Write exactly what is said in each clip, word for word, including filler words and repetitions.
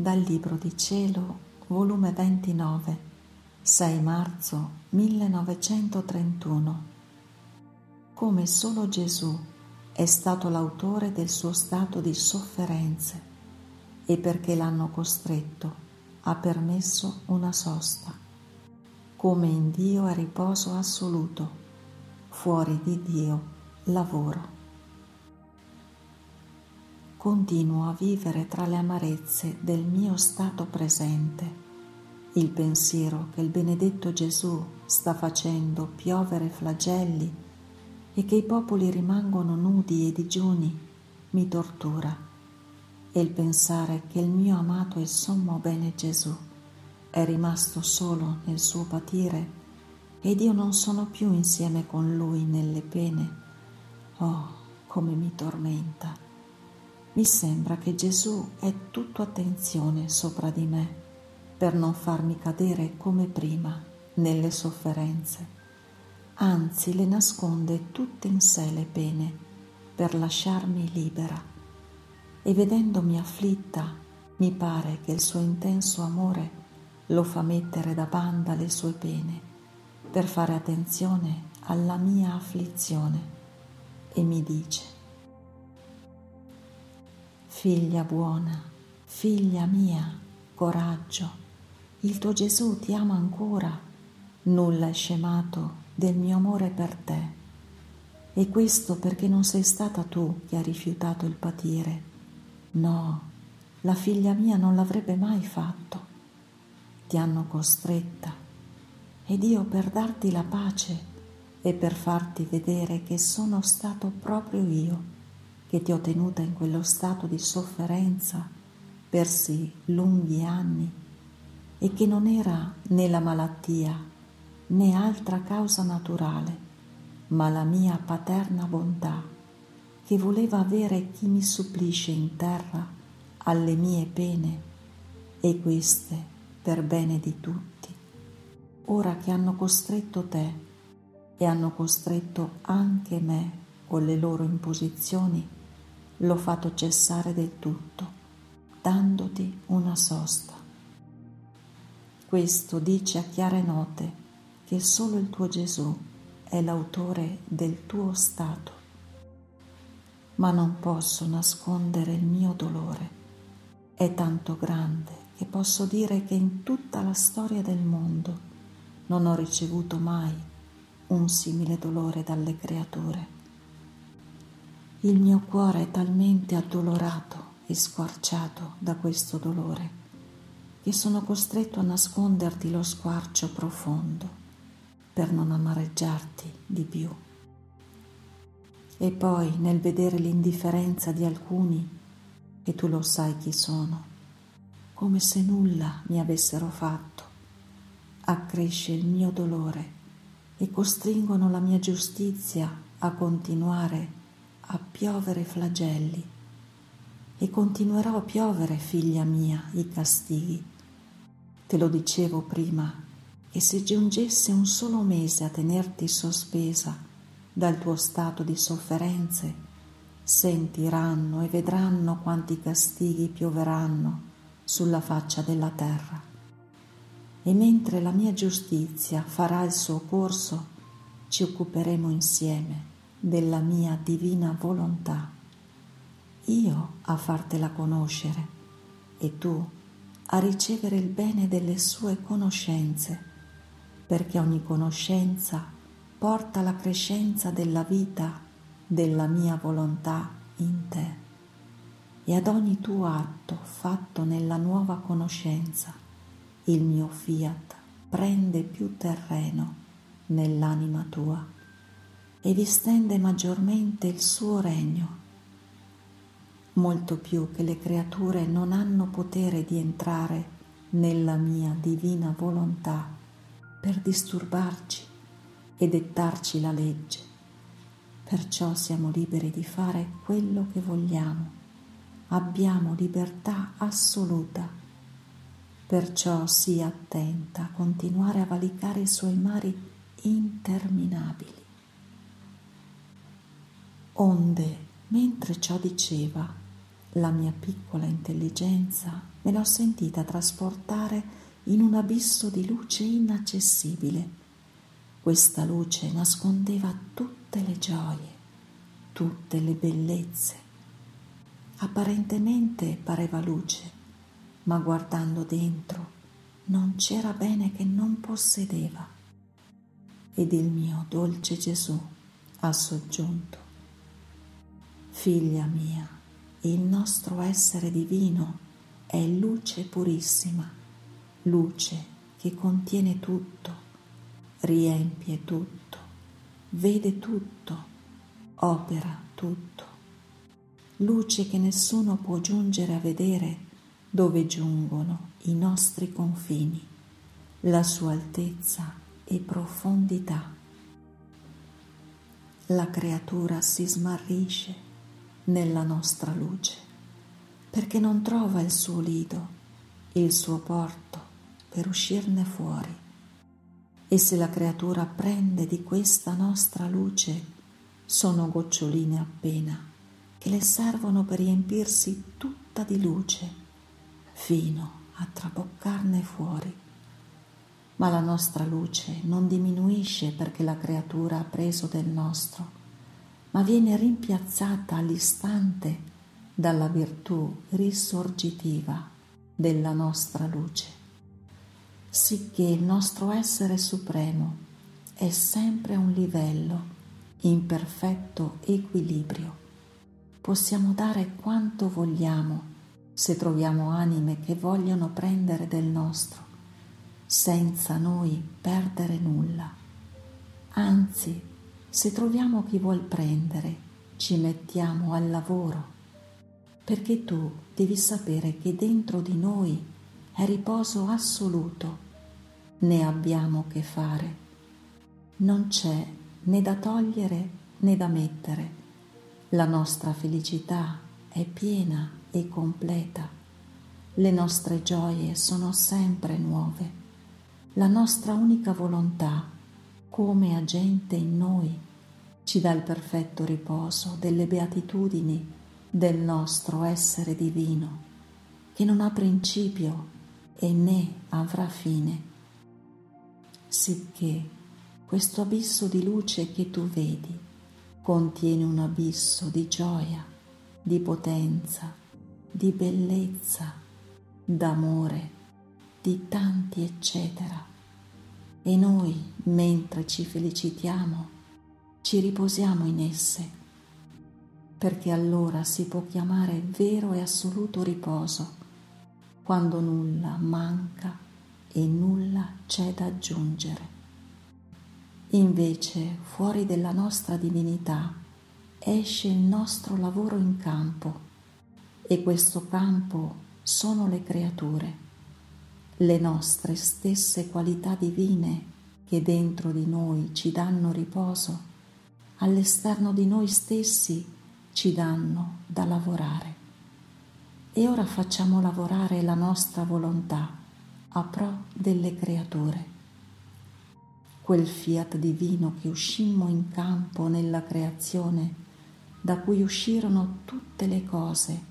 Dal Libro di Cielo, volume ventinove, sei marzo millenovecentotrentuno. Come solo Gesù è stato l'autore del suo stato di sofferenze e perché l'hanno costretto ha permesso una sosta. Come in Dio è riposo assoluto, fuori di Dio lavoro. Continuo a vivere tra le amarezze del mio stato presente il pensiero che il benedetto Gesù sta facendo piovere flagelli e che i popoli rimangono nudi e digiuni mi tortura, e il pensare che il mio amato e sommo bene Gesù è rimasto solo nel suo patire ed io non sono più insieme con lui nelle pene. Oh, come mi tormenta! Mi sembra che Gesù è tutto attenzione sopra di me per non farmi cadere come prima nelle sofferenze, anzi le nasconde tutte in sé le pene per lasciarmi libera, e vedendomi afflitta mi pare che il suo intenso amore lo fa mettere da banda le sue pene per fare attenzione alla mia afflizione, e mi dice: figlia buona, figlia mia, coraggio, il tuo Gesù ti ama ancora, nulla è scemato del mio amore per te, e questo perché non sei stata tu che ha rifiutato il patire. No, la figlia mia non l'avrebbe mai fatto. Ti hanno costretta, ed io per darti la pace e per farti vedere che sono stato proprio io che ti ho tenuta in quello stato di sofferenza per sì lunghi anni, e che non era né la malattia né altra causa naturale, ma la mia paterna bontà che voleva avere chi mi supplisce in terra alle mie pene, e queste per bene di tutti, ora che hanno costretto te e hanno costretto anche me con le loro imposizioni. L'ho fatto cessare del tutto, dandoti una sosta. Questo dice a chiare note che solo il tuo Gesù è l'autore del tuo stato. Ma non posso nascondere il mio dolore. È tanto grande che posso dire che in tutta la storia del mondo non ho ricevuto mai un simile dolore dalle creature. Il mio cuore è talmente addolorato e squarciato da questo dolore che sono costretto a nasconderti lo squarcio profondo per non amareggiarti di più. E poi nel vedere l'indifferenza di alcuni, e tu lo sai chi sono, come se nulla mi avessero fatto, accresce il mio dolore e costringono la mia giustizia a continuare a piovere flagelli, e continuerò a piovere, figlia mia, i castighi. Te lo dicevo prima, che se giungesse un solo mese a tenerti sospesa dal tuo stato di sofferenze, sentiranno e vedranno quanti castighi pioveranno sulla faccia della terra. E mentre la mia giustizia farà il suo corso, ci occuperemo insieme della mia divina volontà, io a fartela conoscere e tu a ricevere il bene delle sue conoscenze, perché ogni conoscenza porta la crescenza della vita della mia volontà in te, e ad ogni tuo atto fatto nella nuova conoscenza il mio fiat prende più terreno nell'anima tua e vi stende maggiormente il suo regno, molto più che le creature non hanno potere di entrare nella mia divina volontà per disturbarci e dettarci la legge. Perciò siamo liberi di fare quello che vogliamo, abbiamo libertà assoluta. Perciò sii attenta a continuare a valicare i suoi mari interminabili. Onde, mentre ciò diceva, la mia piccola intelligenza me l'ho sentita trasportare in un abisso di luce inaccessibile. Questa luce nascondeva tutte le gioie, tutte le bellezze. Apparentemente pareva luce, ma guardando dentro non c'era bene che non possedeva. Ed il mio dolce Gesù ha soggiunto: figlia mia, il nostro essere divino è luce purissima, luce che contiene tutto, riempie tutto, vede tutto, opera tutto. Luce che nessuno può giungere a vedere dove giungono i nostri confini, la sua altezza e profondità. La creatura si smarrisce nella nostra luce, perché non trova il suo lido, il suo porto per uscirne fuori. E se la creatura prende di questa nostra luce, sono goccioline appena che le servono per riempirsi tutta di luce fino a traboccarne fuori. Ma la nostra luce non diminuisce perché la creatura ha preso del nostro, ma viene rimpiazzata all'istante dalla virtù risorgitiva della nostra luce, sicché il nostro essere supremo è sempre a un livello in perfetto equilibrio. Possiamo dare quanto vogliamo se troviamo anime che vogliono prendere del nostro, senza noi perdere nulla. Anzi, se troviamo chi vuol prendere, ci mettiamo al lavoro, perché tu devi sapere che dentro di noi è riposo assoluto, ne abbiamo che fare. Non c'è né da togliere né da mettere, la nostra felicità è piena e completa, le nostre gioie sono sempre nuove, la nostra unica volontà, come agente in noi, ci dà il perfetto riposo delle beatitudini del nostro essere divino, che non ha principio e né avrà fine. Sicché questo abisso di luce che tu vedi contiene un abisso di gioia, di potenza, di bellezza, d'amore, di tanti eccetera. E noi, mentre ci felicitiamo, ci riposiamo in esse, perché allora si può chiamare vero e assoluto riposo, quando nulla manca e nulla c'è da aggiungere. Invece, fuori dalla nostra divinità esce il nostro lavoro in campo, e questo campo sono le creature, le nostre stesse qualità divine che dentro di noi ci danno riposo, all'esterno di noi stessi ci danno da lavorare. E ora facciamo lavorare la nostra volontà a pro delle creature. Quel fiat divino che uscimmo in campo nella creazione, da cui uscirono tutte le cose,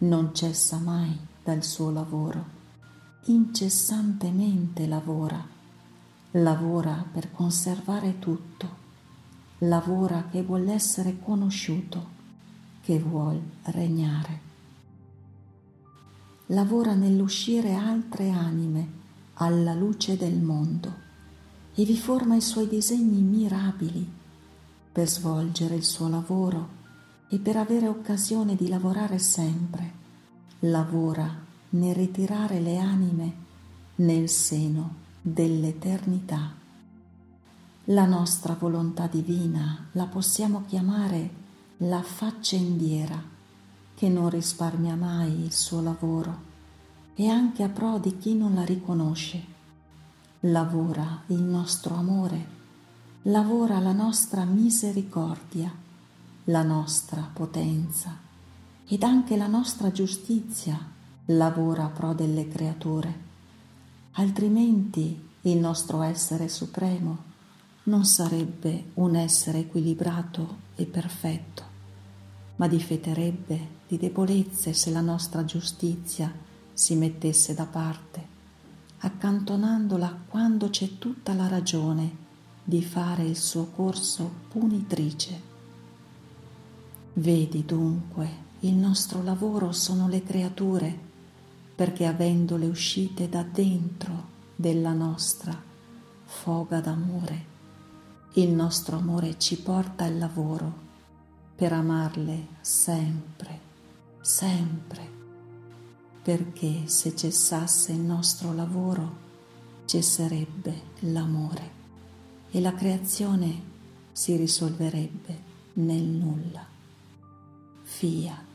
non cessa mai dal suo lavoro. Incessantemente lavora, lavora per conservare tutto, lavora che vuol essere conosciuto, che vuol regnare. Lavora nell'uscire altre anime alla luce del mondo e vi forma i suoi disegni mirabili per svolgere il suo lavoro e per avere occasione di lavorare sempre. Lavora nel ritirare le anime nel seno dell'eternità. La nostra volontà divina la possiamo chiamare la faccendiera, che non risparmia mai il suo lavoro e anche a pro di chi non la riconosce. Lavora il nostro amore, lavora la nostra misericordia, la nostra potenza ed anche la nostra giustizia lavora a pro delle creature, altrimenti il nostro essere supremo non sarebbe un essere equilibrato e perfetto, ma difetterebbe di debolezze se la nostra giustizia si mettesse da parte, accantonandola quando c'è tutta la ragione di fare il suo corso punitrice. Vedi dunque, il nostro lavoro sono le creature, perché avendole uscite da dentro della nostra foga d'amore, il nostro amore ci porta il lavoro per amarle sempre, sempre, perché se cessasse il nostro lavoro cesserebbe l'amore e la creazione si risolverebbe nel nulla. Fiat.